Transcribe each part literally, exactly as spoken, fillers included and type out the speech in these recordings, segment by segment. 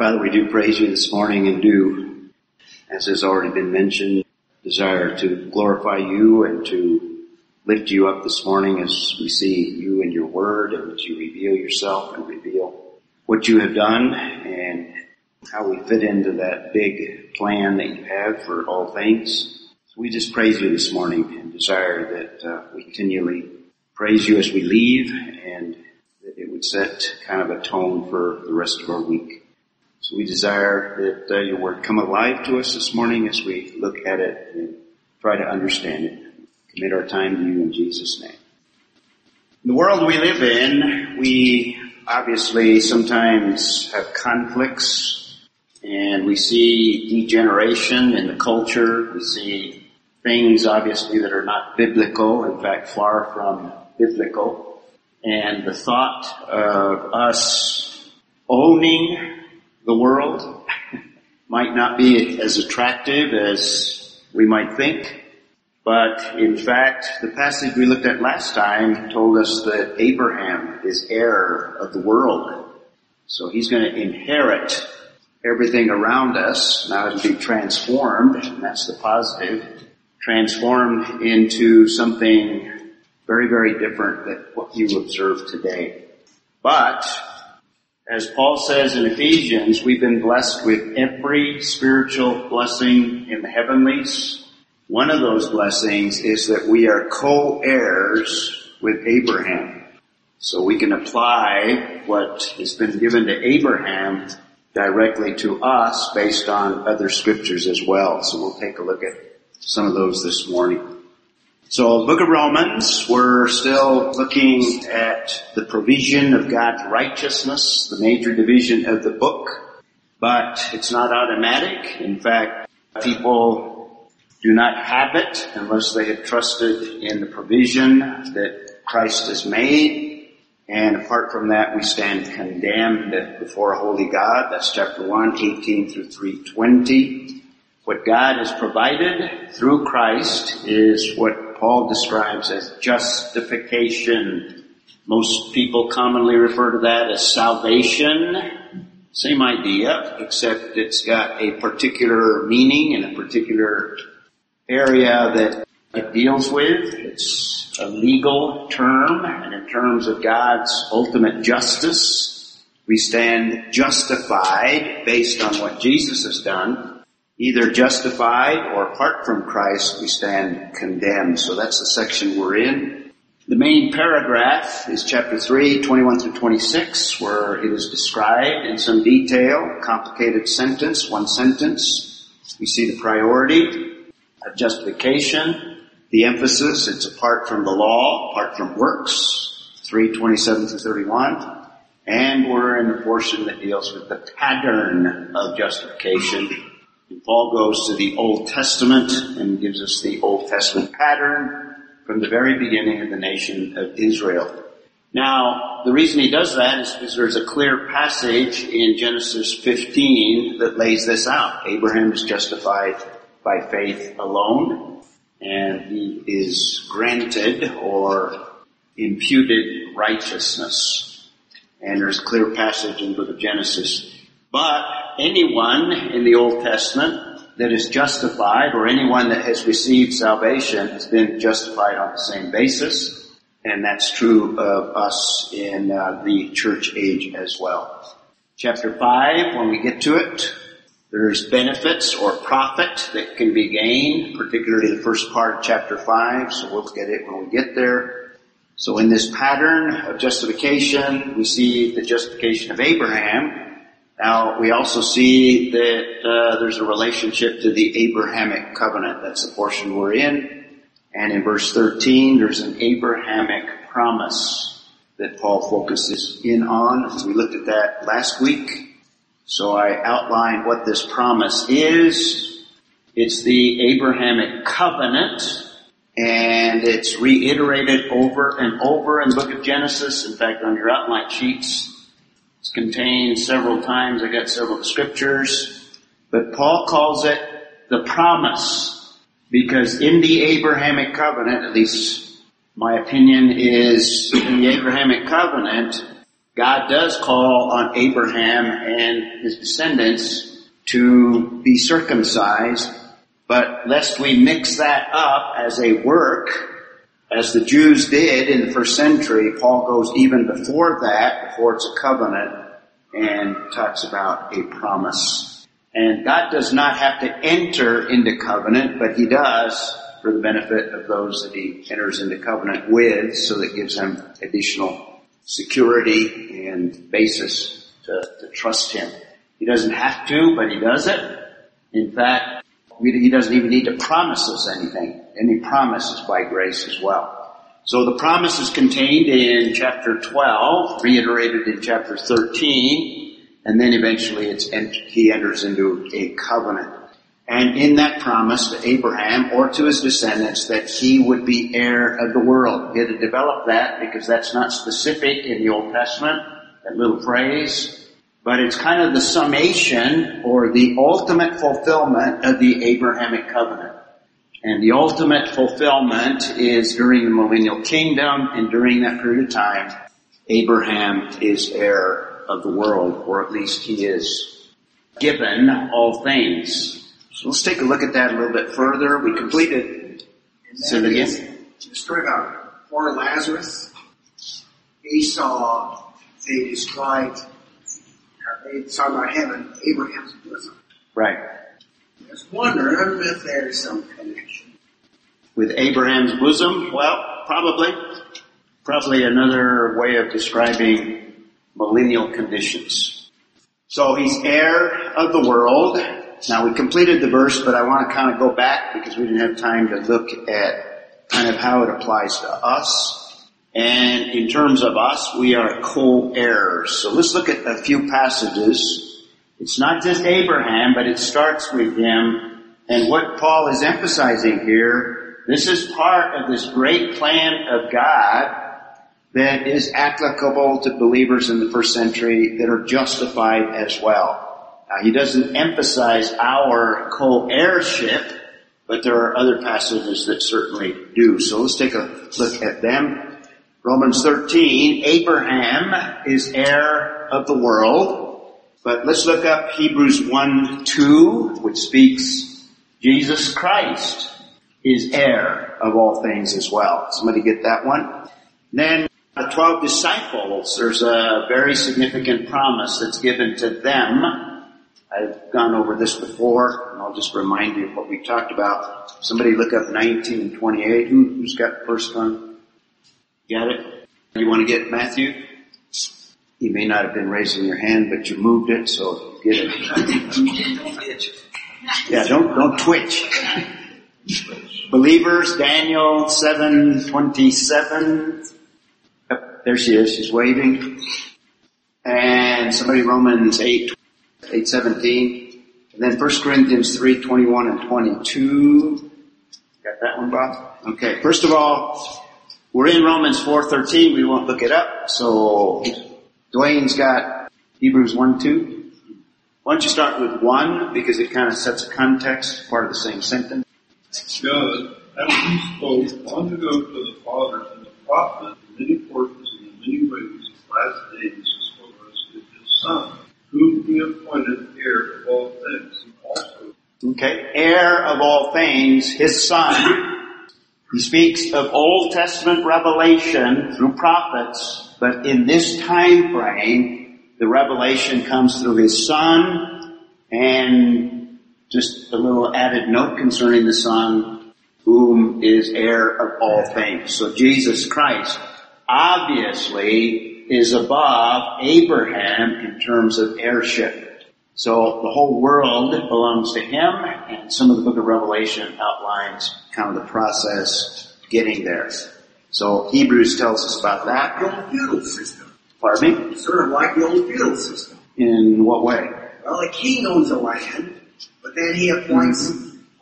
Father, we do praise you this morning and do, as has already been mentioned, desire to glorify you and to lift you up this morning as we see you in your word and as you reveal yourself and reveal what you have done and how we fit into that big plan that you have for all things. So we just praise you this morning and desire that uh, we continually praise you as we leave and that it would set kind of a tone for the rest of our week. So we desire that uh, your word come alive to us this morning as we look at it and try to understand it. Commit our time to you in Jesus' name. In the world we live in, we obviously sometimes have conflicts, and we see degeneration in the culture. We see things obviously that are not biblical, in fact far from biblical. And the thought of us owning the world might not be as attractive as we might think, but in fact, the passage we looked at last time told us that Abraham is heir of the world. So he's going to inherit everything around us, now it'll be transformed, and that's the positive, transformed into something very, very different than what you observe today. But as Paul says in Ephesians, we've been blessed with every spiritual blessing in the heavenlies. One of those blessings is that we are co-heirs with Abraham. So we can apply what has been given to Abraham directly to us based on other scriptures as well. So we'll take a look at some of those this morning. So, Book of Romans, we're still looking at the provision of God's righteousness, the major division of the book, but it's not automatic. In fact, people do not have it unless they have trusted in the provision that Christ has made, and apart from that, we stand condemned before a holy God. That's chapter one, eighteen through three twenty. What God has provided through Christ is what Paul describes as justification. Most people commonly refer to that as salvation. Same idea, except it's got a particular meaning and a particular area that it deals with. It's a legal term, and in terms of God's ultimate justice, we stand justified based on what Jesus has done. Either justified or apart from Christ, we stand condemned. So that's the section we're in. The main paragraph is chapter three, twenty-one through twenty-six, where it is described in some detail, complicated sentence, one sentence. We see the priority of justification, the emphasis, it's apart from the law, apart from works, three, twenty-seven through thirty-one. And we're in the portion that deals with the pattern of justification. Paul goes to the Old Testament and gives us the Old Testament pattern from the very beginning of the nation of Israel. Now, the reason he does that is because there's a clear passage in Genesis fifteen that lays this out. Abraham is justified by faith alone, and he is granted or imputed righteousness. And there's a clear passage in the book of Genesis. But anyone in the Old Testament that is justified, or anyone that has received salvation, has been justified on the same basis. And that's true of us in uh, the church age as well. Chapter five, when we get to it, there's benefits or profit that can be gained, particularly the first part of chapter five. So we'll look at it when we get there. So in this pattern of justification, we see the justification of Abraham. Now, we also see that uh, there's a relationship to the Abrahamic covenant. That's the portion we're in. And in verse thirteen, there's an Abrahamic promise that Paul focuses in on. We looked at that last week. So I outlined what this promise is. It's the Abrahamic covenant, and it's reiterated over and over in the book of Genesis. In fact, on your outline sheets, it's contained several times. I got several scriptures. But Paul calls it the promise because in the Abrahamic covenant, at least my opinion is in the Abrahamic covenant, God does call on Abraham and his descendants to be circumcised, but lest we mix that up as a work, as the Jews did in the first century, Paul goes even before that, before it's a covenant, and talks about a promise. And God does not have to enter into covenant, but he does for the benefit of those that he enters into covenant with, so that gives him additional security and basis to, to trust him. He doesn't have to, but he does it. In fact, he doesn't even need to promise us anything. Any promise is by grace as well. So the promise is contained in chapter twelve, reiterated in chapter thirteen, and then eventually it's ent- he enters into a covenant. And in that promise to Abraham or to his descendants that he would be heir of the world. He had to develop that because that's not specific in the Old Testament, that little phrase. But it's kind of the summation or the ultimate fulfillment of the Abrahamic covenant. And the ultimate fulfillment is during the millennial kingdom, and during that period of time, Abraham is heir of the world, or at least he is given all things. So let's take a look at that a little bit further. We completed. Say that again. The story about poor Lazarus. Esau, they described, they talked about heaven, Abraham's bosom. Right. I was wondering if there's some connection. With Abraham's bosom? Well, probably. Probably another way of describing millennial conditions. So he's heir of the world. Now we completed the verse, but I want to kind of go back because we didn't have time to look at kind of how it applies to us. And in terms of us, we are co-heirs. So let's look at a few passages. It's not just Abraham, but it starts with him. And what Paul is emphasizing here, this is part of this great plan of God that is applicable to believers in the first century that are justified as well. Now, he doesn't emphasize our co-heirship, but there are other passages that certainly do. So let's take a look at them. Romans thirteen, Abraham is heir of the world. But let's look up Hebrews one, two, which speaks Jesus Christ is heir of all things as well. Somebody get that one? Then the twelve disciples, there's a very significant promise that's given to them. I've gone over this before, and I'll just remind you of what we talked about. Somebody look up nineteen twenty-eight. Who, who's got the first one? Got it? You want to get Matthew? You may not have been raising your hand, but you moved it, so get it. Yeah, don't, don't twitch. Believers, Daniel seven twenty-seven. Oh, there she is, she's waving. And somebody Romans eight, eight seventeen. And then First Corinthians three, twenty-one and twenty-two. Got that one, Bob? Okay, first of all, we're in Romans four thirteen. We won't look it up, so... Dwayne's got Hebrews one, two. Why don't you start with one, because it kind of sets a context, part of the same sentence. God, after he spoke long ago to the fathers and the prophets in many portions and in many ways, the last days spoke to us with his Son, whom he appointed heir of all things. And also, okay, heir of all things, his Son. He speaks of Old Testament revelation through prophets, but in this time frame, the revelation comes through his Son, and just a little added note concerning the Son, whom is heir of all things. So Jesus Christ obviously is above Abraham in terms of heirship. So the whole world belongs to him, and some of the book of Revelation outlines kind of the process getting there. So Hebrews tells us about that. The old feudal system. Pardon me? Sort of like the old feudal system. In what way? Well, a king owns a land, but then he appoints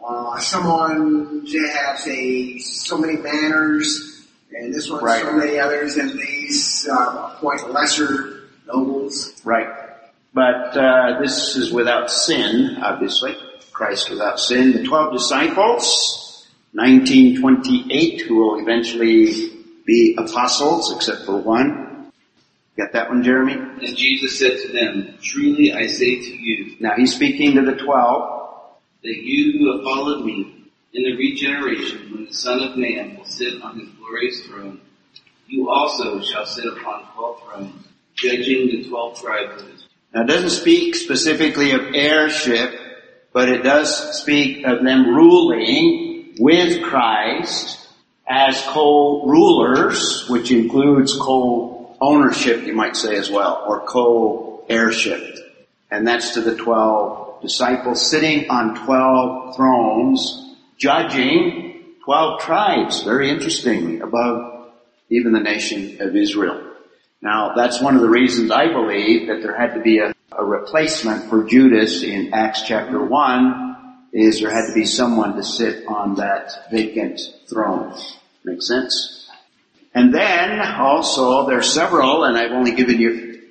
uh, someone to have, say, so many manors, and this one right. So many others, and these uh, appoint lesser nobles. Right. But uh, this is without sin, obviously. Christ without sin. The twelve disciples... nineteen twenty-eight, who will eventually be apostles, except for one. Get that one, Jeremy? And Jesus said to them, "Truly I say to you." Now he's speaking to the twelve. "That you who have followed me in the regeneration, when the Son of Man will sit on his glorious throne, you also shall sit upon twelve thrones, judging the twelve tribes of Israel." Now it doesn't speak specifically of heirship, but it does speak of them ruling with Christ as co-rulers, which includes co-ownership, you might say as well, or co-heirship. And that's to the twelve disciples sitting on twelve thrones, judging twelve tribes, very interestingly, above even the nation of Israel. Now, that's one of the reasons I believe that there had to be a, a replacement for Judas in Acts chapter one, is there had to be someone to sit on that vacant throne. Make sense? And then, also, there are several, and I've only given you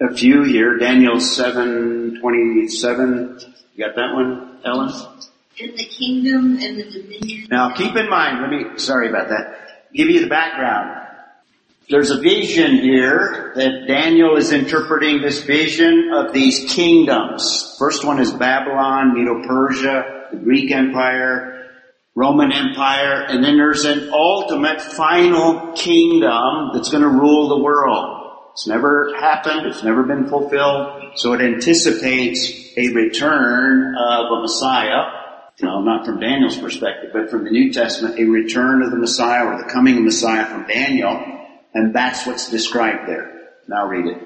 a few here. Daniel seven twenty-seven. You got that one, Ellen? "In the kingdom and the dominion." Now, keep in mind, let me, sorry about that, give you the background. There's a vision here that Daniel is interpreting, this vision of these kingdoms. First one is Babylon, Medo-Persia, the Greek Empire, Roman Empire, and then there's an ultimate final kingdom that's going to rule the world. It's never happened, it's never been fulfilled, so it anticipates a return of a Messiah. No, not from Daniel's perspective, but from the New Testament, a return of the Messiah or the coming Messiah from Daniel. And that's what's described there. Now read it.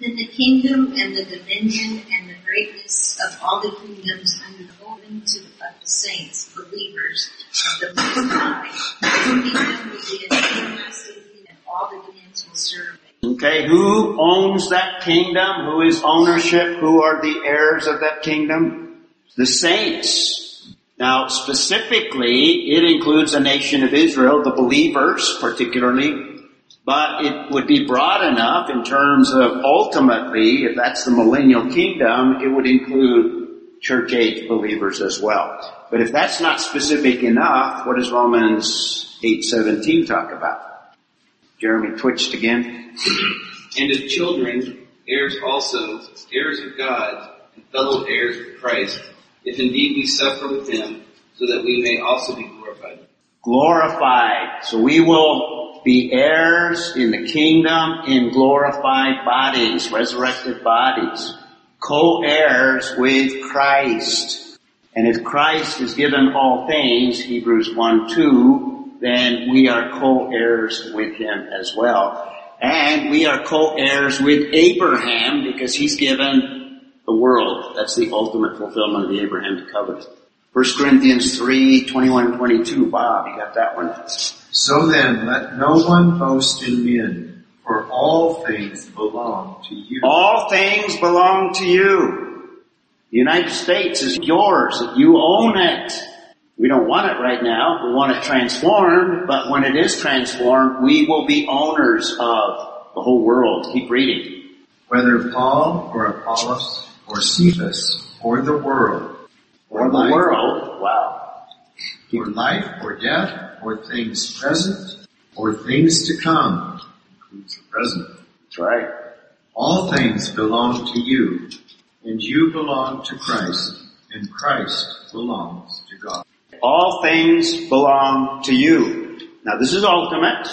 "Then the kingdom and the dominion and the greatness of all the kingdoms under the holding to the, of the saints, believers, of the Most High, the kingdom will be an everlasting kingdom, and all the kingdoms will serve it." Okay, who owns that kingdom? Who is ownership? Who are the heirs of that kingdom? The saints. Now, specifically, it includes the nation of Israel, the believers particularly. But it would be broad enough in terms of ultimately, if that's the millennial kingdom, it would include church age believers as well. But if that's not specific enough, what does Romans eight seventeen talk about? Jeremy twitched again. "And as children, heirs also, heirs of God, and fellow heirs with Christ, if indeed we suffer with him, so that we may also be glorified." Glorified. So we will be heirs in the kingdom in glorified bodies, resurrected bodies, co-heirs with Christ. And if Christ is given all things, Hebrews one two, then we are co-heirs with him as well. And we are co-heirs with Abraham because he's given the world. That's the ultimate fulfillment of the Abrahamic covenant. First Corinthians three twenty-one and twenty-two. Bob, you got that one. "So then, let no one boast in men, for all things belong to you." All things belong to you. The United States is yours. You own it. We don't want it right now. We want it transformed, but when it is transformed, we will be owners of the whole world. Keep reading. "Whether Paul or Apollos or Cephas or the world." Or the world. Wow. "For life or death, or things present, or things to come," includes the present. That's right. "All things belong to you, and you belong to Christ, and Christ belongs to God." All things belong to you. Now this is ultimate.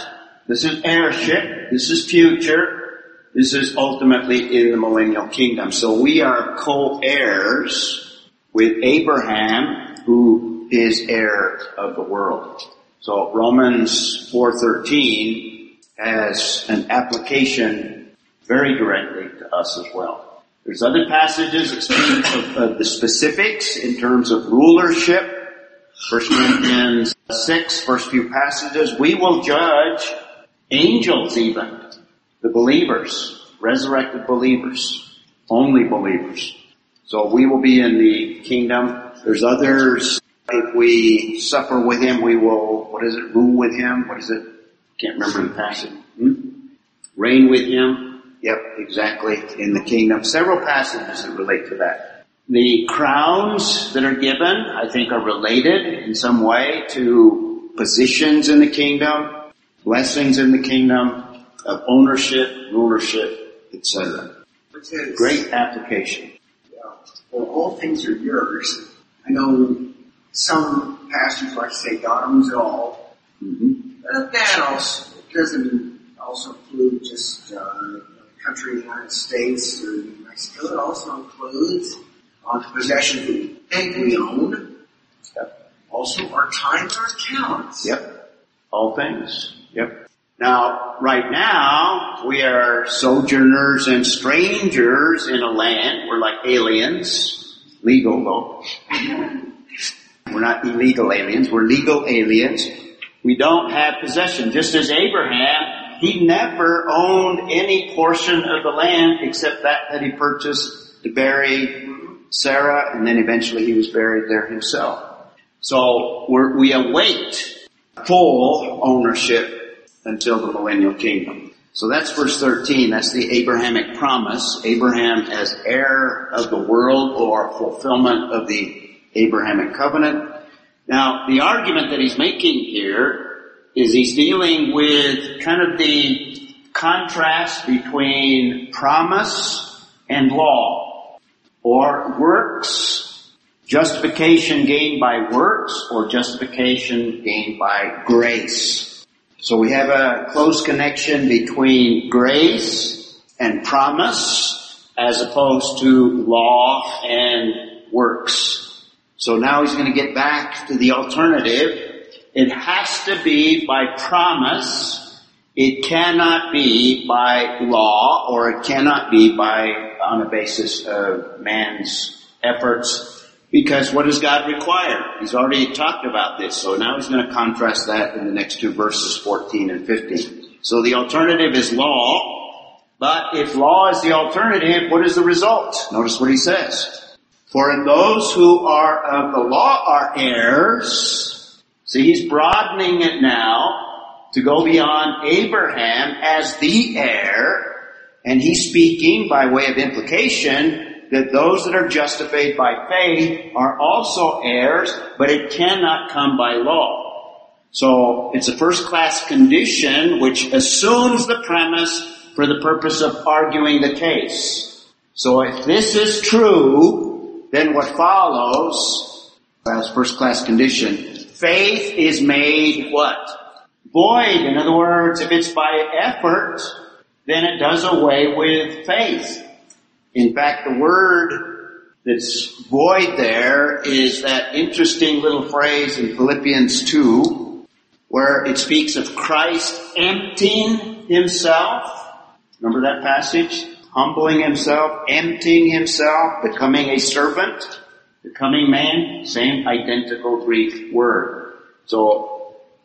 This is heirship. This is future. This is ultimately in the millennial kingdom. So we are co-heirs with Abraham, who is heir of the world. So Romans four thirteen has an application very directly to us as well. There's other passages that speak of, of the specifics in terms of rulership. First Corinthians six, first few passages. We will judge angels even, the believers, resurrected believers, only believers. So we will be in the kingdom. There's others. If we suffer with him, we will, what is it, rule with him? What is it? Can't remember the passage. Hmm? Reign with him. Yep, exactly, in the kingdom. Several passages that relate to that. The crowns that are given, I think, are related in some way to positions in the kingdom, blessings in the kingdom, of ownership, rulership, et cetera. What's his? Great application. Yeah. Well, all things are yours. I know some pastors like to say God owns it all. Mm-hmm. But that also doesn't also include just uh, the country, the United States, or Mexico. It also includes uh, the possessions we think we own. Yep. Also our time, our talents. Yep. All things. Yep. Now, right now, we are sojourners and strangers in a land. We're like aliens. Legal, though. We're not illegal aliens. We're legal aliens. We don't have possession. Just as Abraham, he never owned any portion of the land except that that he purchased to bury Sarah, and then eventually he was buried there himself. So we're, we await full ownership until the millennial kingdom. So that's verse thirteen. That's the Abrahamic promise. Abraham as heir of the world, or fulfillment of the Abrahamic covenant. Now, the argument that he's making here is he's dealing with kind of the contrast between promise and law, or works, justification gained by works, or justification gained by grace. So we have a close connection between grace and promise as opposed to law and works. So now he's going to get back to the alternative. It has to be by promise. It cannot be by law, or it cannot be by on a basis of man's efforts. Because what does God require? He's already talked about this, so now he's going to contrast that in the next two verses, fourteen and fifteen. So the alternative is law, but if law is the alternative, what is the result? Notice what he says. For in those who are of the law are heirs. See, he's broadening it now to go beyond Abraham as the heir, and he's speaking by way of implication that those that are justified by faith are also heirs, but it cannot come by law. So it's a first-class condition which assumes the premise for the purpose of arguing the case. So if this is true, then what follows, as first-class condition, faith is made what? Void. In other words, if it's by effort, then it does away with faith. In fact, the word that's void there is that interesting little phrase in Philippians two where it speaks of Christ emptying himself. Remember that passage? Humbling himself, emptying himself, becoming a servant, becoming man. Same identical Greek word. So,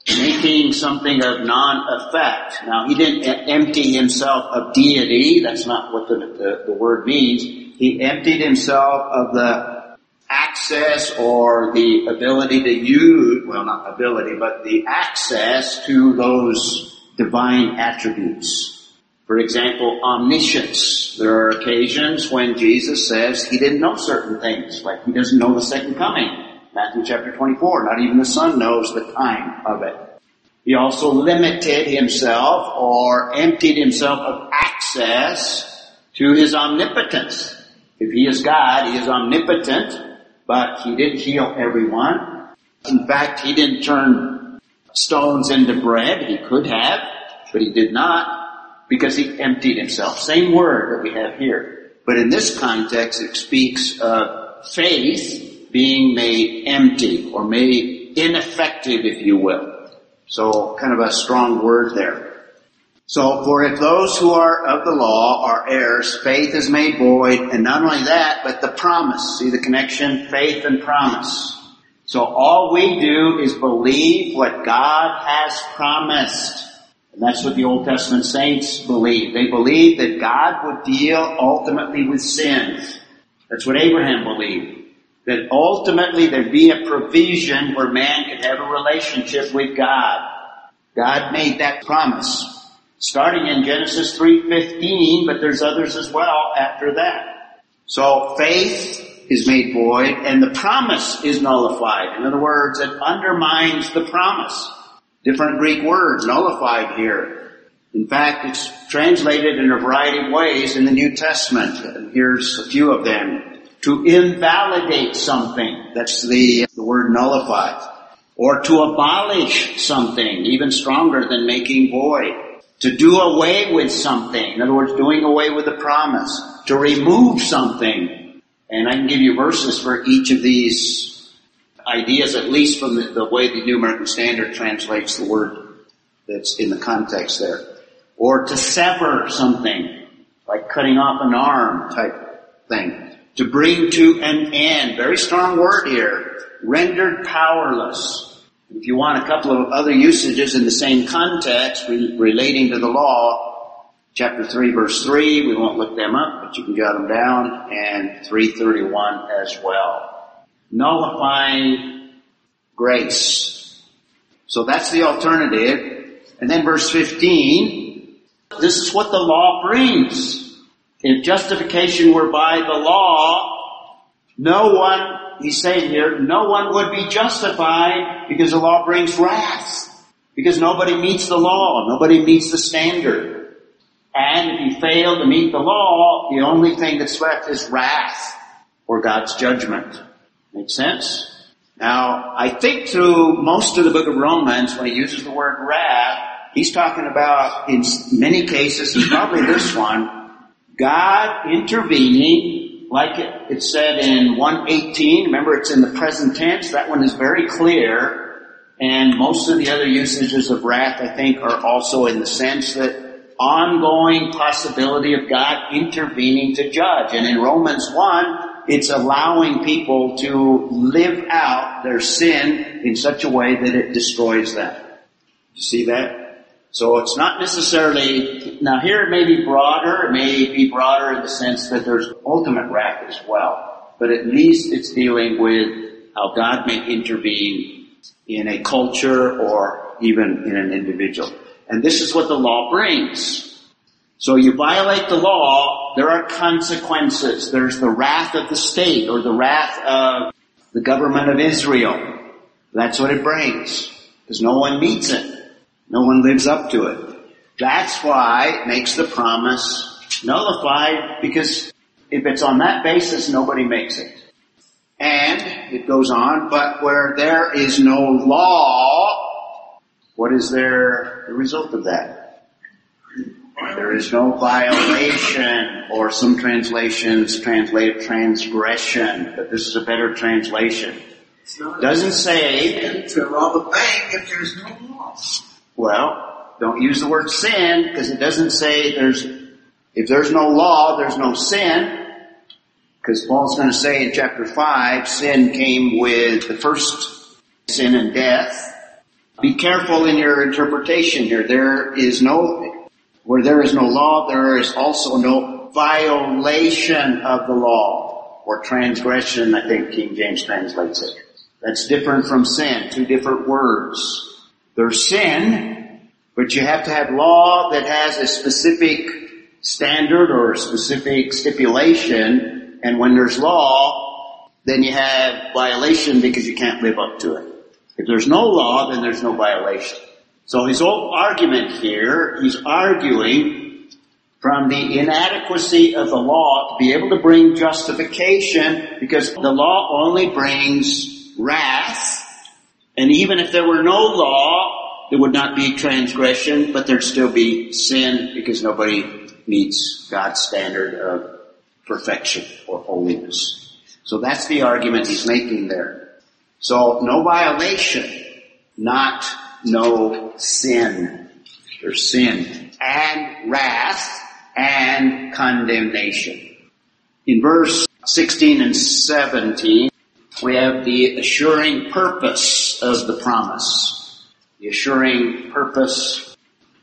making something of non-effect. Now, he didn't empty himself of deity. That's not what the, the, the word means. He emptied himself of the access or the ability to use, well, not ability, but the access to those divine attributes. For example, omniscience. There are occasions when Jesus says he didn't know certain things, like he doesn't know the second coming. Matthew chapter twenty-four, not even the Son knows the time of it. He also limited himself or emptied himself of access to his omnipotence. If he is God, he is omnipotent, but he didn't heal everyone. In fact, he didn't turn stones into bread. He could have, but he did not, because he emptied himself. Same word that we have here. But in this context, it speaks of faith being made empty, or made ineffective, if you will. So, kind of a strong word there. So, for if those who are of the law are heirs, faith is made void, and not only that, but the promise. See the connection? Faith and promise. So, all we do is believe what God has promised. And that's what the Old Testament saints believed. They believed that God would deal ultimately with sins. That's what Abraham believed. That ultimately there'd be a provision where man could have a relationship with God. God made that promise, starting in Genesis three fifteen, but there's others as well after that. So faith is made void, and the promise is nullified. In other words, it undermines the promise. Different Greek words, nullified here. In fact, it's translated in a variety of ways in the New Testament. And here's a few of them. To invalidate something, that's the, the word nullify. Or to abolish something, even stronger than making void. To do away with something, in other words, doing away with a promise. To remove something. And I can give you verses for each of these ideas, at least from the, the way the New American Standard translates the word that's in the context there. Or to sever something, like cutting off an arm type thing. To bring to an end, very strong word here, rendered powerless. If you want a couple of other usages in the same context re- relating to the law, chapter three, verse three, we won't look them up, but you can jot them down, and three thirty-one as well. Nullifying grace. So that's the alternative. And then verse fifteen, this is what the law brings. If justification were by the law, no one He's saying here, no one would be justified because the law brings wrath. Because nobody meets the law. Nobody meets the standard. And if you fail to meet the law, the only thing that's left is wrath or God's judgment. Make sense? Now, I think through most of the book of Romans, when he uses the word wrath, he's talking about, in many cases, and probably this one, God intervening. Like it, it said in one eighteen, remember it's in the present tense, that one is very clear, and most of the other usages of wrath, I think, are also in the sense that ongoing possibility of God intervening to judge. And in Romans one, it's allowing people to live out their sin in such a way that it destroys them. You see that? So it's not necessarily, now here it may be broader, it may be broader in the sense that there's ultimate wrath as well, but at least it's dealing with how God may intervene in a culture or even in an individual. And this is what the law brings. So you violate the law, there are consequences. There's the wrath of the state or the wrath of the government of Israel. That's what it brings, because no one meets it. No one lives up to it. That's why it makes the promise nullified, because if it's on that basis, nobody makes it. And it goes on, but where there is no law, what is there the result of that? There is no violation, or some translations translate transgression, but this is a better translation. Doesn't say to rob a bank if there's no law. Well, don't use the word sin, because it doesn't say there's, if there's no law, there's no sin. Because Paul's going to say in chapter five, sin came with the first sin and death. Be careful in your interpretation here. There is no, where there is no law, there is also no violation of the law. Or transgression, I think King James translates it. That's different from sin, two different words. There's sin, but you have to have law that has a specific standard or a specific stipulation. And when there's law, then you have violation because you can't live up to it. If there's no law, then there's no violation. So his whole argument here, he's arguing from the inadequacy of the law to be able to bring justification, because the law only brings wrath. And even if there were no law, there would not be transgression, but there'd still be sin because nobody meets God's standard of perfection or holiness. So that's the argument he's making there. So no violation, not no sin. There's sin and wrath and condemnation. In verse sixteen and seventeen, we have the assuring purpose of the promise, the assuring purpose,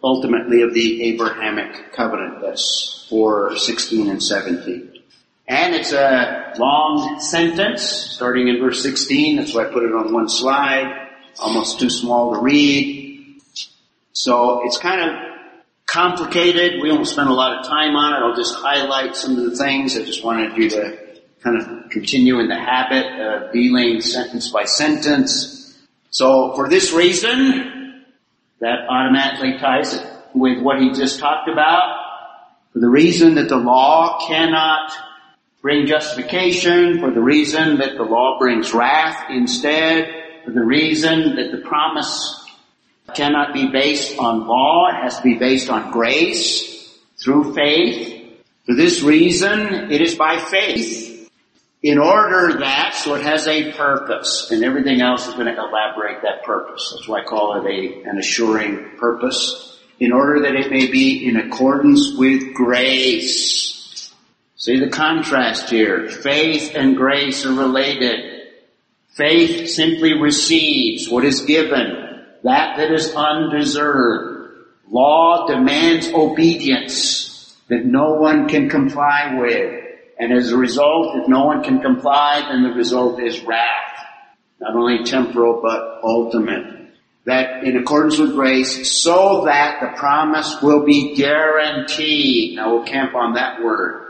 ultimately, of the Abrahamic covenant. That's four sixteen and seventeen. And it's a long sentence, starting in verse sixteen. That's why I put it on one slide, almost too small to read. So it's kind of complicated. We won't spend a lot of time on it. I'll just highlight some of the things. I just wanted you to kind of continue in the habit of dealing sentence by sentence. So for this reason, that automatically ties it with what he just talked about, for the reason that the law cannot bring justification, for the reason that the law brings wrath instead, for the reason that the promise cannot be based on law, it has to be based on grace through faith. For this reason, it is by faith, in order that, so it has a purpose, and everything else is going to elaborate that purpose. That's why I call it a, an assuring purpose, in order that it may be in accordance with grace. See the contrast here. Faith and grace are related. Faith simply receives what is given. That that is undeserved. Law demands obedience that no one can comply with. And as a result, if no one can comply, then the result is wrath. Not only temporal, but ultimate. That in accordance with grace, so that the promise will be guaranteed. Now we'll camp on that word.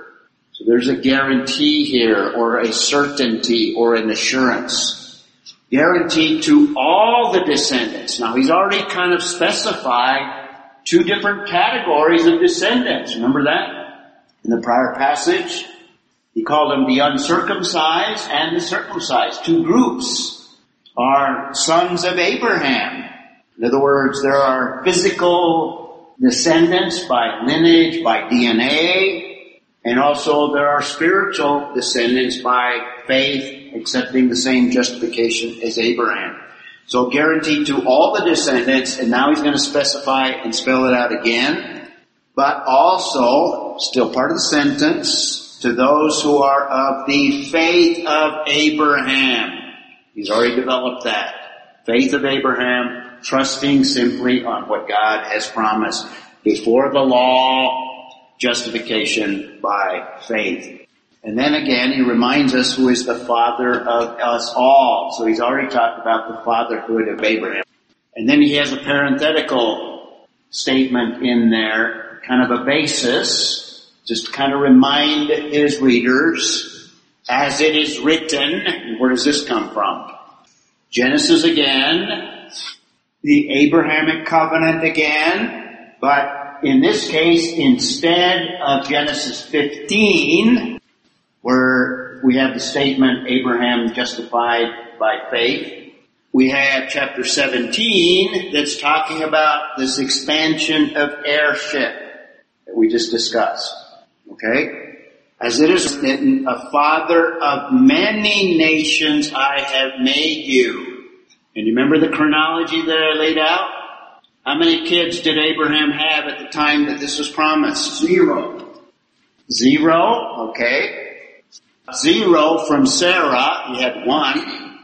So there's a guarantee here, or a certainty, or an assurance. Guaranteed to all the descendants. Now, he's already kind of specified two different categories of descendants. Remember that? In the prior passage, he called them the uncircumcised and the circumcised. Two groups are sons of Abraham. In other words, there are physical descendants by lineage, by D N A, and also there are spiritual descendants by faith, accepting the same justification as Abraham. So guaranteed to all the descendants, and now he's going to specify and spell it out again, but also, still part of the sentence, to those who are of the faith of Abraham. He's already developed that. Faith of Abraham, trusting simply on what God has promised. Before the law, justification by faith. And then again, he reminds us who is the father of us all. So he's already talked about the fatherhood of Abraham. And then he has a parenthetical statement in there, kind of a basis, just to kind of remind his readers, as it is written. Where does this come from? Genesis again, the Abrahamic covenant again, but in this case, instead of Genesis fifteen, where we have the statement, Abraham justified by faith. We have chapter seventeen that's talking about this expansion of heirship that we just discussed. Okay? As it is written, a father of many nations I have made you. And you remember the chronology that I laid out? How many kids did Abraham have at the time that this was promised? Zero. Zero? Okay. Zero from Sarah, he had one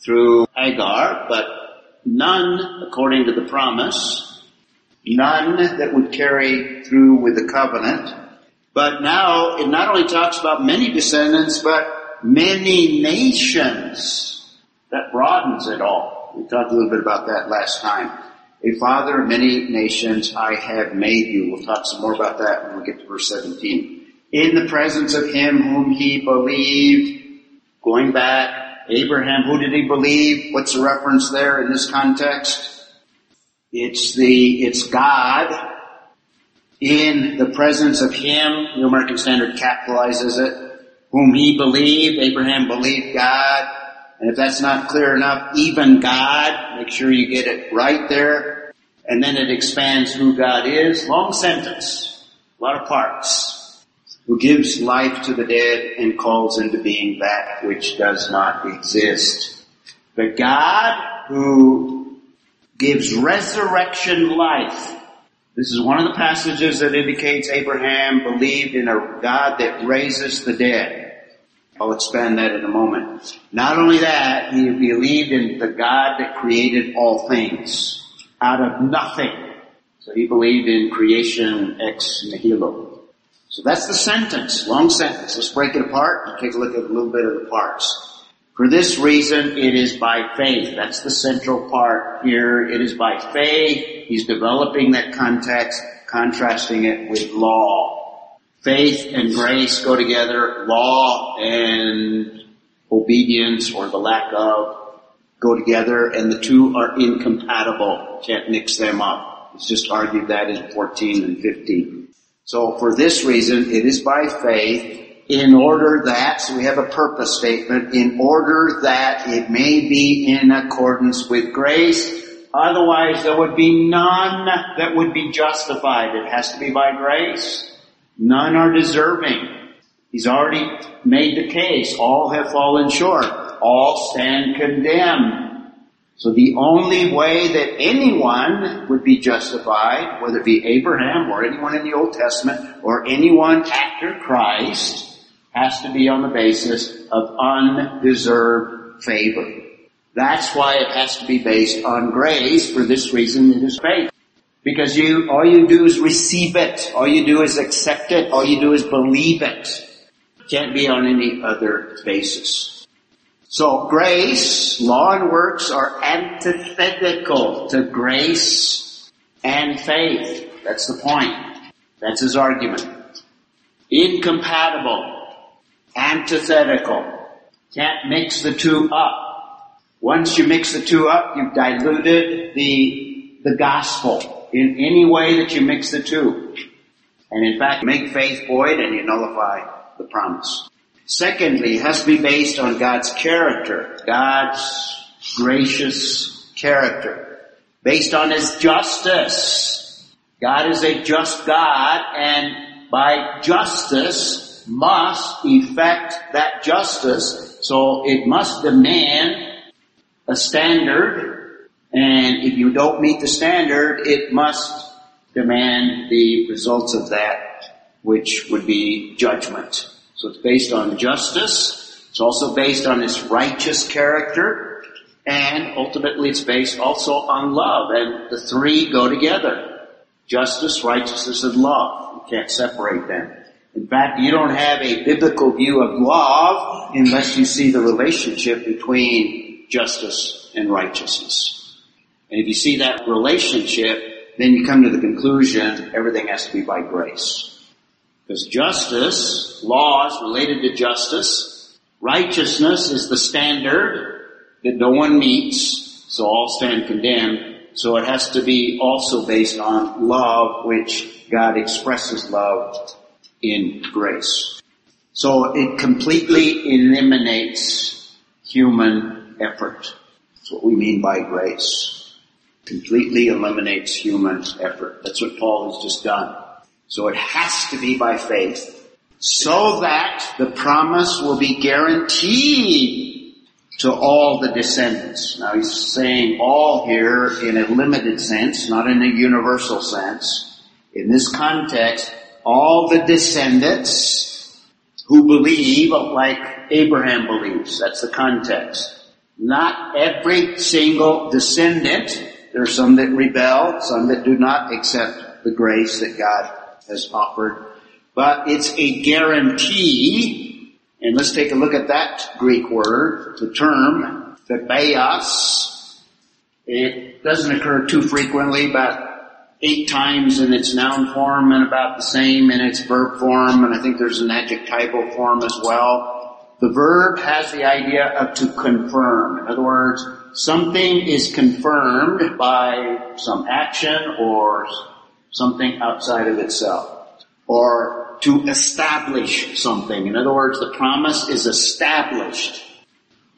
through Hagar, but none according to the promise, none that would carry through with the covenant. But now it not only talks about many descendants, but many nations. That broadens it all. We talked a little bit about that last time. A father of many nations I have made you. We'll talk some more about that when we get to verse seventeen. In the presence of him whom he believed. Going back, Abraham, who did he believe? What's the reference there in this context? It's the, it's God. In the presence of him, New American Standard capitalizes it, whom he believed. Abraham believed God. And if that's not clear enough, even God, make sure you get it right there. And then it expands who God is. Long sentence. A lot of parts. Who gives life to the dead and calls into being that which does not exist. But God who gives resurrection life. This is one of the passages that indicates Abraham believed in a God that raises the dead. I'll expand that in a moment. Not only that, he believed in the God that created all things out of nothing. So he believed in creation ex nihilo. So that's the sentence, long sentence. Let's break it apart and take a look at a little bit of the parts. For this reason, it is by faith. That's the central part here. It is by faith. He's developing that context, contrasting it with law. Faith and grace go together. Law and obedience, or the lack of, go together, and the two are incompatible. Can't mix them up. It's just argued that in fourteen and fifteen. So for this reason, it is by faith, in order that, so we have a purpose statement, in order that it may be in accordance with grace. Otherwise, there would be none that would be justified. It has to be by grace. None are deserving. He's already made the case. All have fallen short. All stand condemned. So the only way that anyone would be justified, whether it be Abraham or anyone in the Old Testament or anyone after Christ, has to be on the basis of undeserved favor. That's why it has to be based on grace. For this reason, it is faith. Because you, all you do is receive it. All you do is accept it. All you do is believe it. Can't be on any other basis. So grace, law and works are antithetical to grace and faith. That's the point. That's his argument. Incompatible. Antithetical. Can't mix the two up. Once you mix the two up, you've diluted the, the gospel in any way that you mix the two. And in fact, make faith void and you nullify the promise. Secondly, it has to be based on God's character, God's gracious character, based on His justice. God is a just God, and by justice must effect that justice, so it must demand a standard, and if you don't meet the standard, it must demand the results of that, which would be judgment. So it's based on justice, it's also based on His righteous character, and ultimately it's based also on love, and the three go together. Justice, righteousness, and love. You can't separate them. In fact, you don't have a biblical view of love unless you see the relationship between justice and righteousness. And if you see that relationship, then you come to the conclusion everything has to be by grace. Because justice, law is related to justice. Righteousness is the standard that no one meets, so all stand condemned. So it has to be also based on love, which God expresses love in grace. So it completely eliminates human effort. That's what we mean by grace. Completely eliminates human effort. That's what Paul has just done. So it has to be by faith, so that the promise will be guaranteed to all the descendants. Now he's saying all here in a limited sense, not in a universal sense. In this context, all the descendants who believe, like Abraham believes. That's the context. Not every single descendant. There are some that rebel, some that do not accept the grace that God has offered. But it's a guarantee, and let's take a look at that Greek word, the term, thebaios. It doesn't occur too frequently, about eight times in its noun form and about the same in its verb form, and I think there's an adjectival form as well. The verb has the idea of to confirm. In other words, something is confirmed by some action or something outside of itself. Or to establish something. In other words, the promise is established.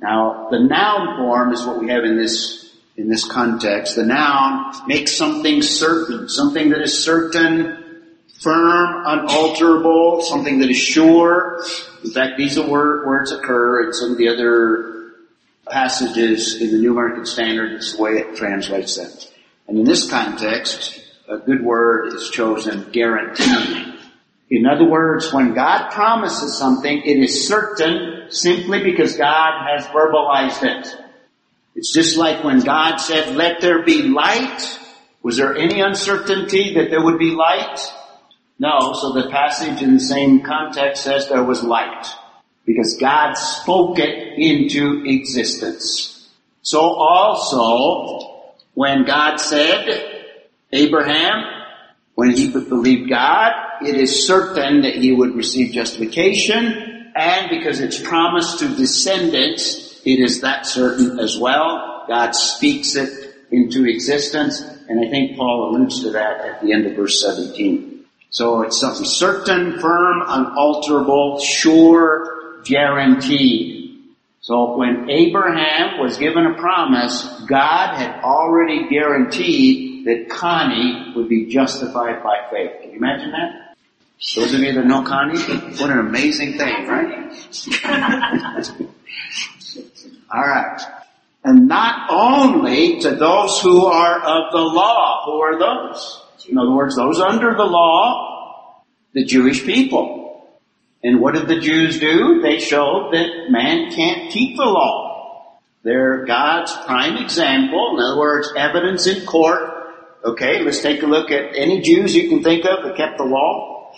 Now, the noun form is what we have in this, in this context. The noun makes something certain, something that is certain, firm, unalterable, something that is sure. In fact, these are word, words occur in some of the other passages in the New American Standard. It's the way it translates them. And in this context, a good word is chosen, guarantee. In other words, when God promises something, it is certain simply because God has verbalized it. It's just like when God said, "Let there be light." Was there any uncertainty that there would be light? No, so the passage in the same context says there was light, because God spoke it into existence. So also, when God said, Abraham, when he believed God, it is certain that he would receive justification, and because it's promised to descendants, it is that certain as well. God speaks it into existence, And I think Paul alludes to that at the end of verse seventeen. So it's something certain, firm, unalterable, sure, guaranteed. So when Abraham was given a promise, God had already guaranteed that Connie would be justified by faith. Can you imagine that? Those of you that know Connie, what an amazing thing, right? All right. And not only to those who are of the law. Who are those? In other words, those under the law, the Jewish people. And what did the Jews do? They showed that man can't keep the law. They're God's prime example. In other words, evidence in court. Okay, let's take a look at any Jews you can think of that kept the law.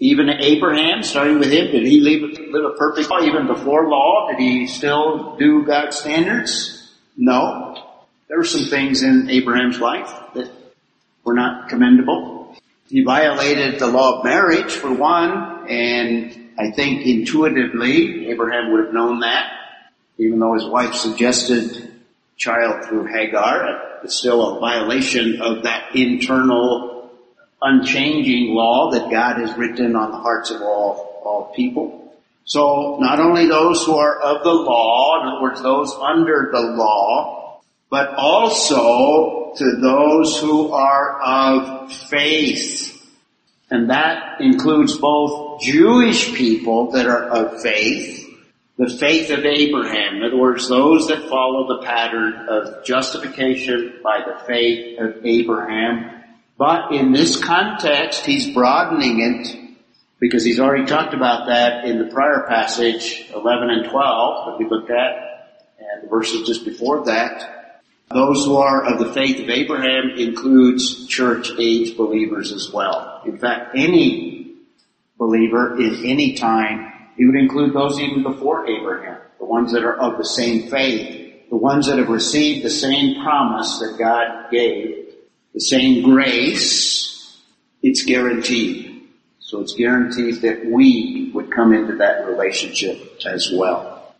Even Abraham, starting with him, did he live, live a perfect life? Even before law, did he still do God's standards? No. There were some things in Abraham's life that were not commendable. He violated the law of marriage, for one, and I think intuitively Abraham would have known that, even though his wife suggested child through Hagar. It's still a violation of that internal unchanging law that God has written on the hearts of all, all people. So not only those who are of the law, in other words, those under the law, but also to those who are of faith. And that includes both Jewish people that are of faith, the faith of Abraham. In other words, those that follow the pattern of justification by the faith of Abraham. But in this context, he's broadening it because he's already talked about that in the prior passage, eleven and twelve, that we looked at, and the verses just before that. Those who are of the faith of Abraham includes church-age believers as well. In fact, any believer in any time, he would include those even before Abraham, the ones that are of the same faith, the ones that have received the same promise that God gave. The same grace, it's guaranteed. So it's guaranteed that we would come into that relationship as well.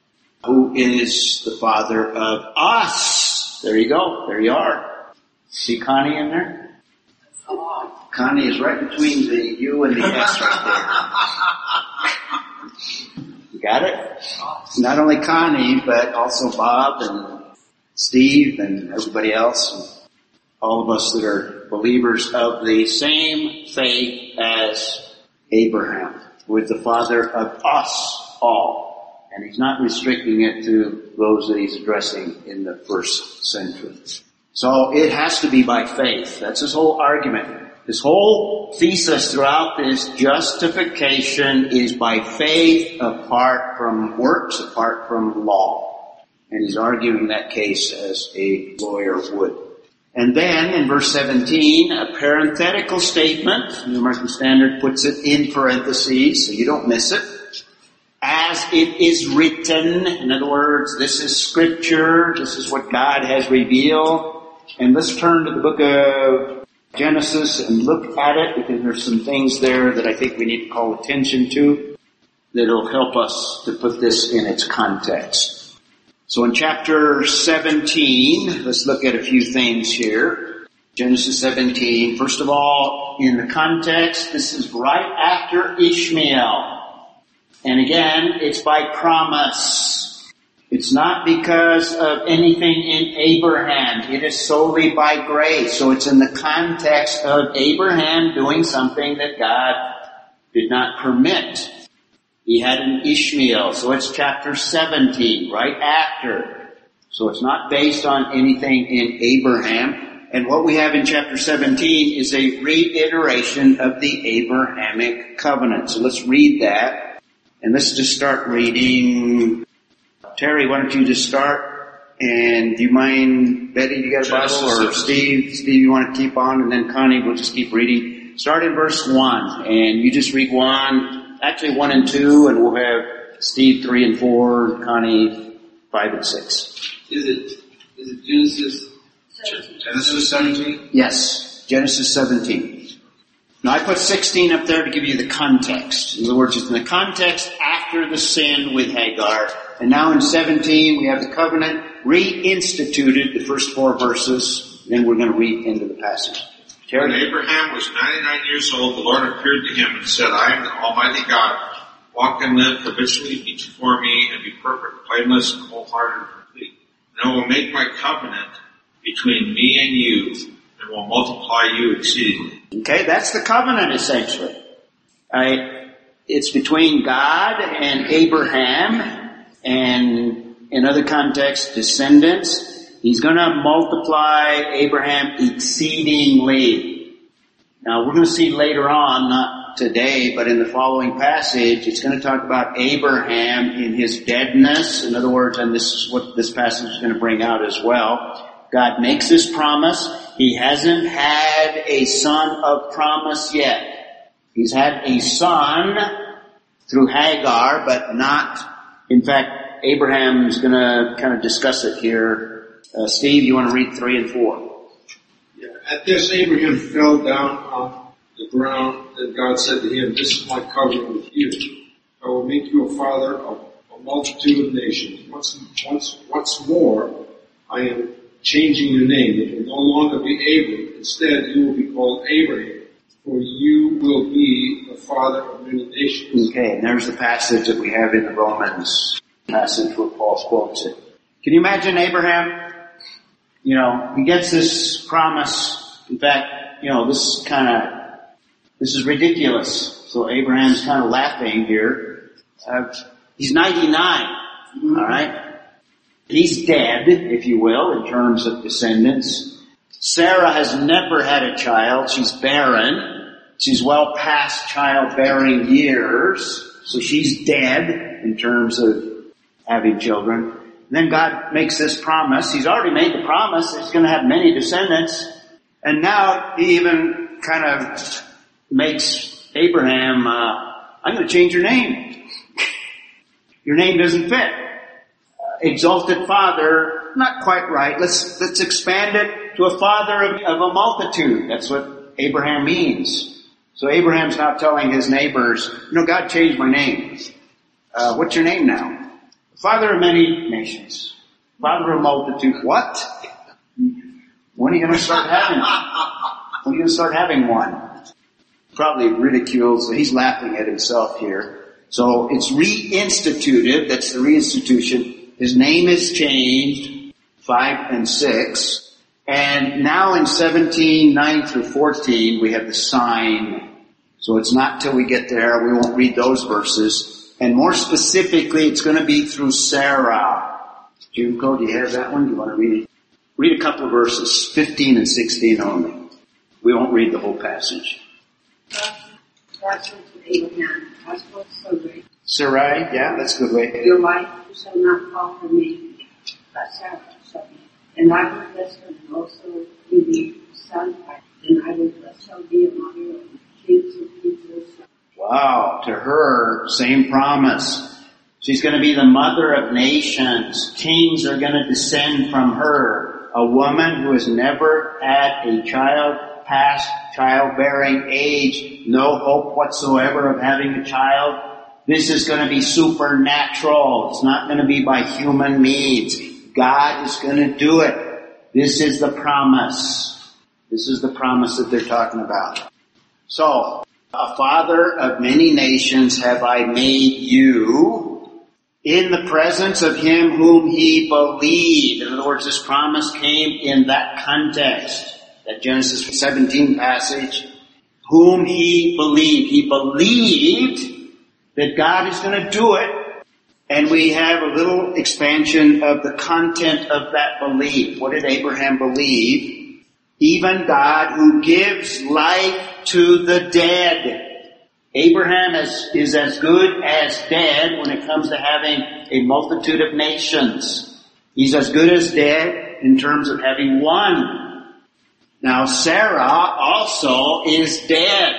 Who is the father of us? There you go. There you are. See Connie in there? Connie is right between the U and the S right there. You got it? Not only Connie, but also Bob and Steve and everybody else. All of us that are believers of the same faith as Abraham, who is the father of us all. And he's not restricting it to those that he's addressing in the first century. So it has to be by faith. That's his whole argument. His whole thesis throughout this justification is by faith apart from works, apart from law. And he's arguing that case as a lawyer would. And then, in verse seventeen, a parenthetical statement, the New American Standard puts it in parentheses, so you don't miss it. As it is written, in other words, this is scripture, this is what God has revealed. And let's turn to the book of Genesis and look at it, because there's some things there that I think we need to call attention to, that'll help us to put this in its context. So in chapter seventeen, let's look at a few things here. Genesis seventeen, first of all, in the context, this is right after Ishmael. And again, it's by promise. It's not because of anything in Abraham. It is solely by grace. So it's in the context of Abraham doing something that God did not permit. He had an Ishmael, so it's chapter seventeen, right after. So it's not based on anything in Abraham. And what we have in chapter seventeen is a reiteration of the Abrahamic covenant. So let's read that. And let's just start reading. Terry, why don't you just start? And do you mind, Betty, you got a Bible? Or Steve, Steve, you want to keep on? And then Connie, we'll just keep reading. Start in verse one, and you just read one. Actually, one and two, and we'll have Steve three and four, Connie five and six. Is it is it Genesis Genesis seventeen? Yes, Genesis seventeen. Now I put sixteen up there to give you the context. In other words, it's in the context after the sin with Hagar, and now in seventeen we have the covenant reinstituted. The first four verses, Then we're going to read into the passage. Terry? When Abraham was ninety-nine years old, the Lord appeared to him and said, I am the Almighty God. Walk and live habitually before me and be perfect, blameless, and wholehearted, and complete. And I will make my covenant between me and you, and will multiply you exceedingly. Okay, that's the covenant essentially. Right? It's between God and Abraham, and in other contexts, descendants. He's going to multiply Abraham exceedingly. Now, we're going to see later on, not today, but in the following passage, it's going to talk about Abraham in his deadness. In other words, and this is what this passage is going to bring out as well. God makes this promise. He hasn't had a son of promise yet. He's had a son through Hagar, but not, in fact, Abraham's going to kind of discuss it here. Uh, Steve, you want to read three and four? Yeah. At this, Abraham fell down on the ground, and God said to him, this is my covenant with you. I will make you a father of a multitude of nations. Once, once, once more, I am changing your name. It will no longer be Abram. Instead, you will be called Abraham, for you will be the father of many nations. Okay, and there's the passage that we have in the Romans, the passage where Paul quotes it. Can you imagine Abraham? You know, he gets this promise. In fact, you know, this kind of This is ridiculous. So Abraham's kind of laughing here. Uh, he's ninety-nine, all right? He's dead, if you will, in terms of descendants. Sarah has never had a child. She's barren. She's well past childbearing years. So she's dead in terms of having children. And then God makes this promise. He's already made the promise that he's going to have many descendants. And now he even kind of makes Abraham, uh, I'm going to change your name. Your name doesn't fit. Uh, exalted father, not quite right. Let's let's expand it to a father of, of a multitude. That's what Abraham means. So Abraham's now telling his neighbors, you know, God changed my name. Uh, what's your name now? Father of many nations. Father of multitude. What? When are you going to start having When are you going to start having one? Probably ridiculed, so he's laughing at himself here. So it's reinstituted, that's the reinstitution. His name is changed, five and six. And now in seventeen, nine through fourteen, we have the sign. So it's not till we get there, we won't read those verses. And more specifically, it's going to be through Sarah. Junko, do you have that one? Do you want to read it? Read a couple of verses, fifteen and sixteen only. We won't read the whole passage. Sarai, yeah, that's a good way. Your wife shall not call for me, but Sarah shall be. And I will bless her, and also give you son, and I will bless her, be a mother of kids and people's son. Wow, to her, same promise. She's going to be the mother of nations. Kings are going to descend from her. A woman who has never had a child past childbearing age, no hope whatsoever of having a child. This is going to be supernatural. It's not going to be by human means. God is going to do it. This is the promise. This is the promise that they're talking about. So, a father of many nations have I made you in the presence of him whom he believed. In other words, this promise came in that context. That Genesis seventeen passage, whom he believed. He believed that God is going to do it, and we have a little expansion of the content of that belief. What did Abraham believe? Even God who gives life to the dead. Abraham is, is as good as dead when it comes to having a multitude of nations. He's as good as dead in terms of having one. Now, Sarah also is dead,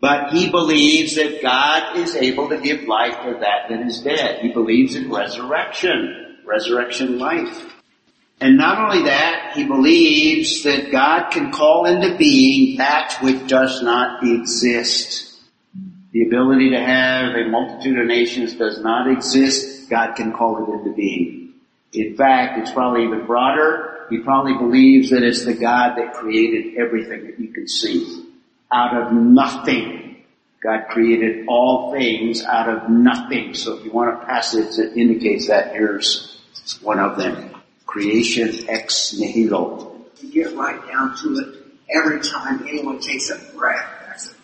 but he believes that God is able to give life to that that is dead. He believes in resurrection, resurrection life. And not only that, he believes that God can call into being that which does not exist. The ability to have a multitude of nations does not exist. God can call it into being. In fact, it's probably even broader. he probably believes that it's the God that created everything that you can see. Out of nothing. God created all things out of nothing. So if you want a passage that indicates that, here's one of them. Creation ex nihilo. You get right down to it. Every time anyone takes a breath, that's a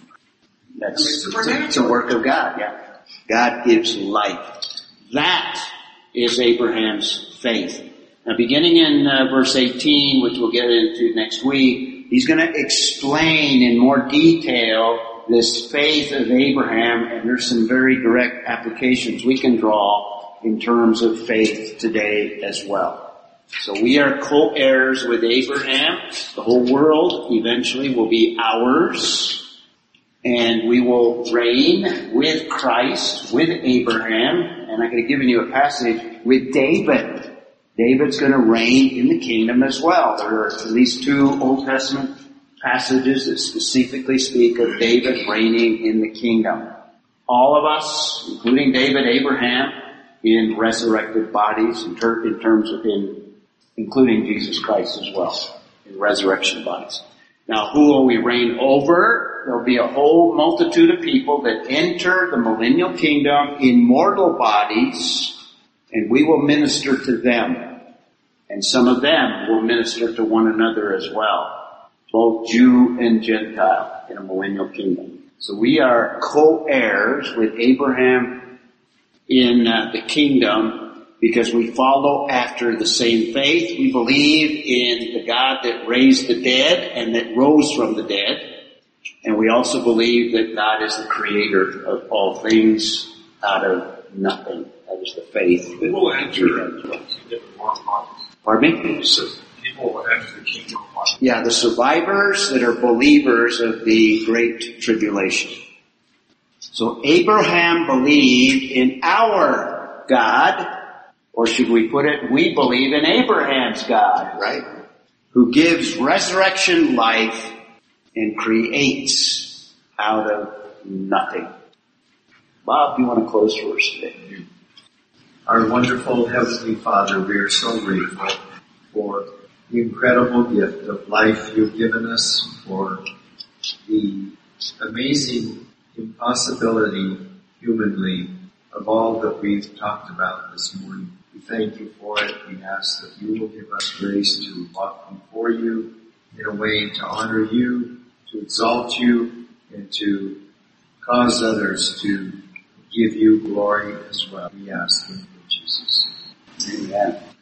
breath. That's it's a work of God, yeah. God gives life. That is Abraham's faith. Now, beginning in uh, verse eighteen, which we'll get into next week, he's going to explain in more detail this faith of Abraham, and there's some very direct applications we can draw in terms of faith today as well. So we are co-heirs with Abraham. The whole world eventually will be ours. And we will reign with Christ, with Abraham. And I could have given you a passage with David. David's going to reign in the kingdom as well. There are at least two Old Testament passages that specifically speak of David reigning in the kingdom. All of us, including David, Abraham, in resurrected bodies, in, ter- in terms of in including Jesus Christ as well, in resurrection bodies. Now, who will we reign over? There'll be a whole multitude of people that enter the millennial kingdom in mortal bodies, and we will minister to them. And some of them will minister to one another as well, both Jew and Gentile in a millennial kingdom. So we are co-heirs with Abraham in uh, the kingdom, because we follow after the same faith. We believe in the God that raised the dead and that rose from the dead. And we also believe that God is the creator of all things out of nothing. That is the faith. That people will enter the Pardon me? People will enter the kingdom of life. Yeah, the survivors that are believers of the Great Tribulation. So Abraham believed in our God. Or should we put it, we believe in Abraham's God, right? Who gives resurrection life and creates out of nothing. Bob, you want to close for us today? Our wonderful Heavenly Father, we are so grateful for the incredible gift of life you've given us, for the amazing impossibility humanly of all that we've talked about this morning. We thank you for it. We ask that you will give us grace to walk before you in a way to honor you, to exalt you, and to cause others to give you glory as well. We ask in Jesus. Amen.